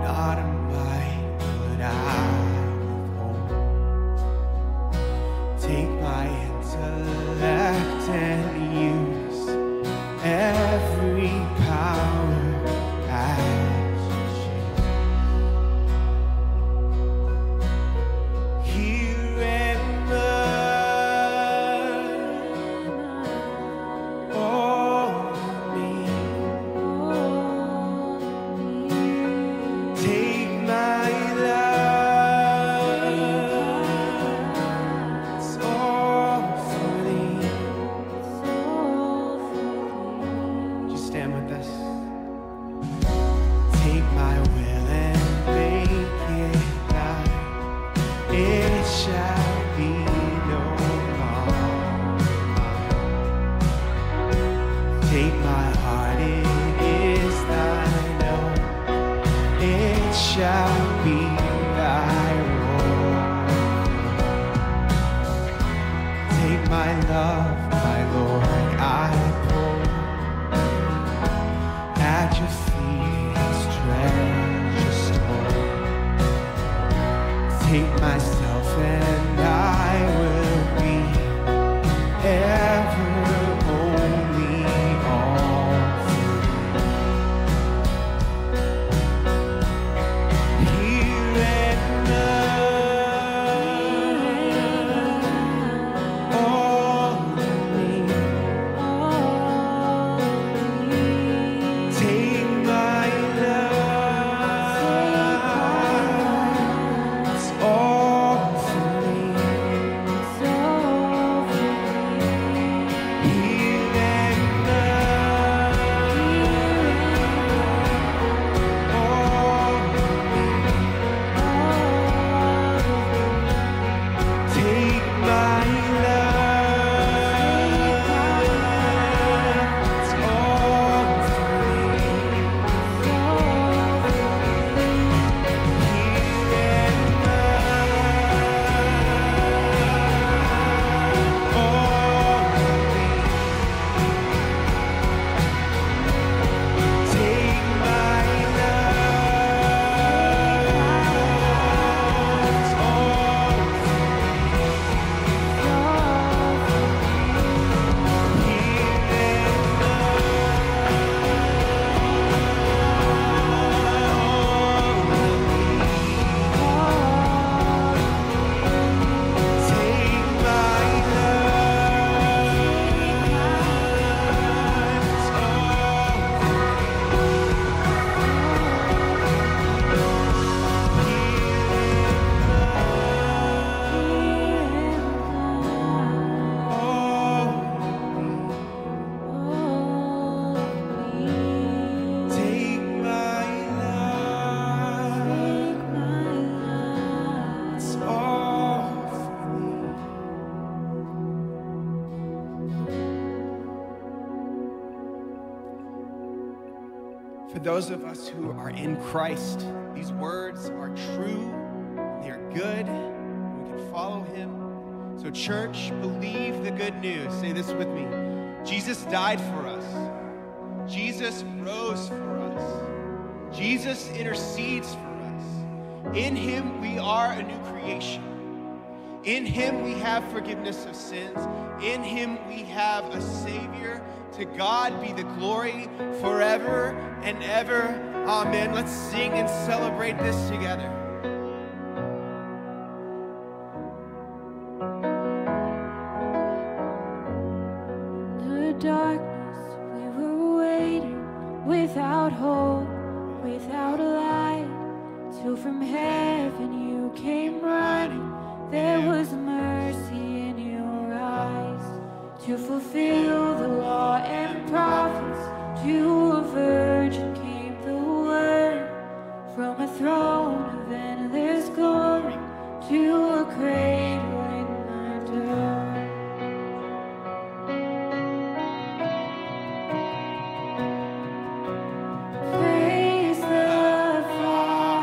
not a mite would I withhold. Take my intellect and use every power I. those of us who are in Christ, these words are true, they are good, we can follow him. So church, believe the good news. Say this with me. Jesus died for us. Jesus rose for us. Jesus intercedes for us. In him, we are a new creation. In him we have forgiveness of sins. In him we have a Savior. To God be the glory forever and ever. Amen. Let's sing and celebrate this together. The darkness, we were waiting without hope, without light, till from heaven you came running. There was mercy in your eyes to fulfill the law and prophets. To a virgin came the word from a throne of endless glory to a cradle in the dark. Praise the Father.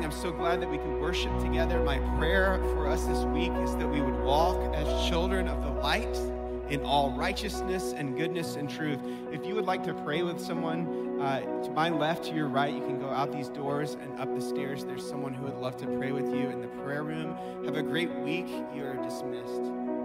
I'm so glad that we can worship together. My prayer for us this week is that we would walk as children of the light in all righteousness and goodness and truth. If you would like to pray with someone, to my left, to your right, you can go out these doors and up the stairs. There's someone who would love to pray with you in the prayer room. Have a great week. You are dismissed.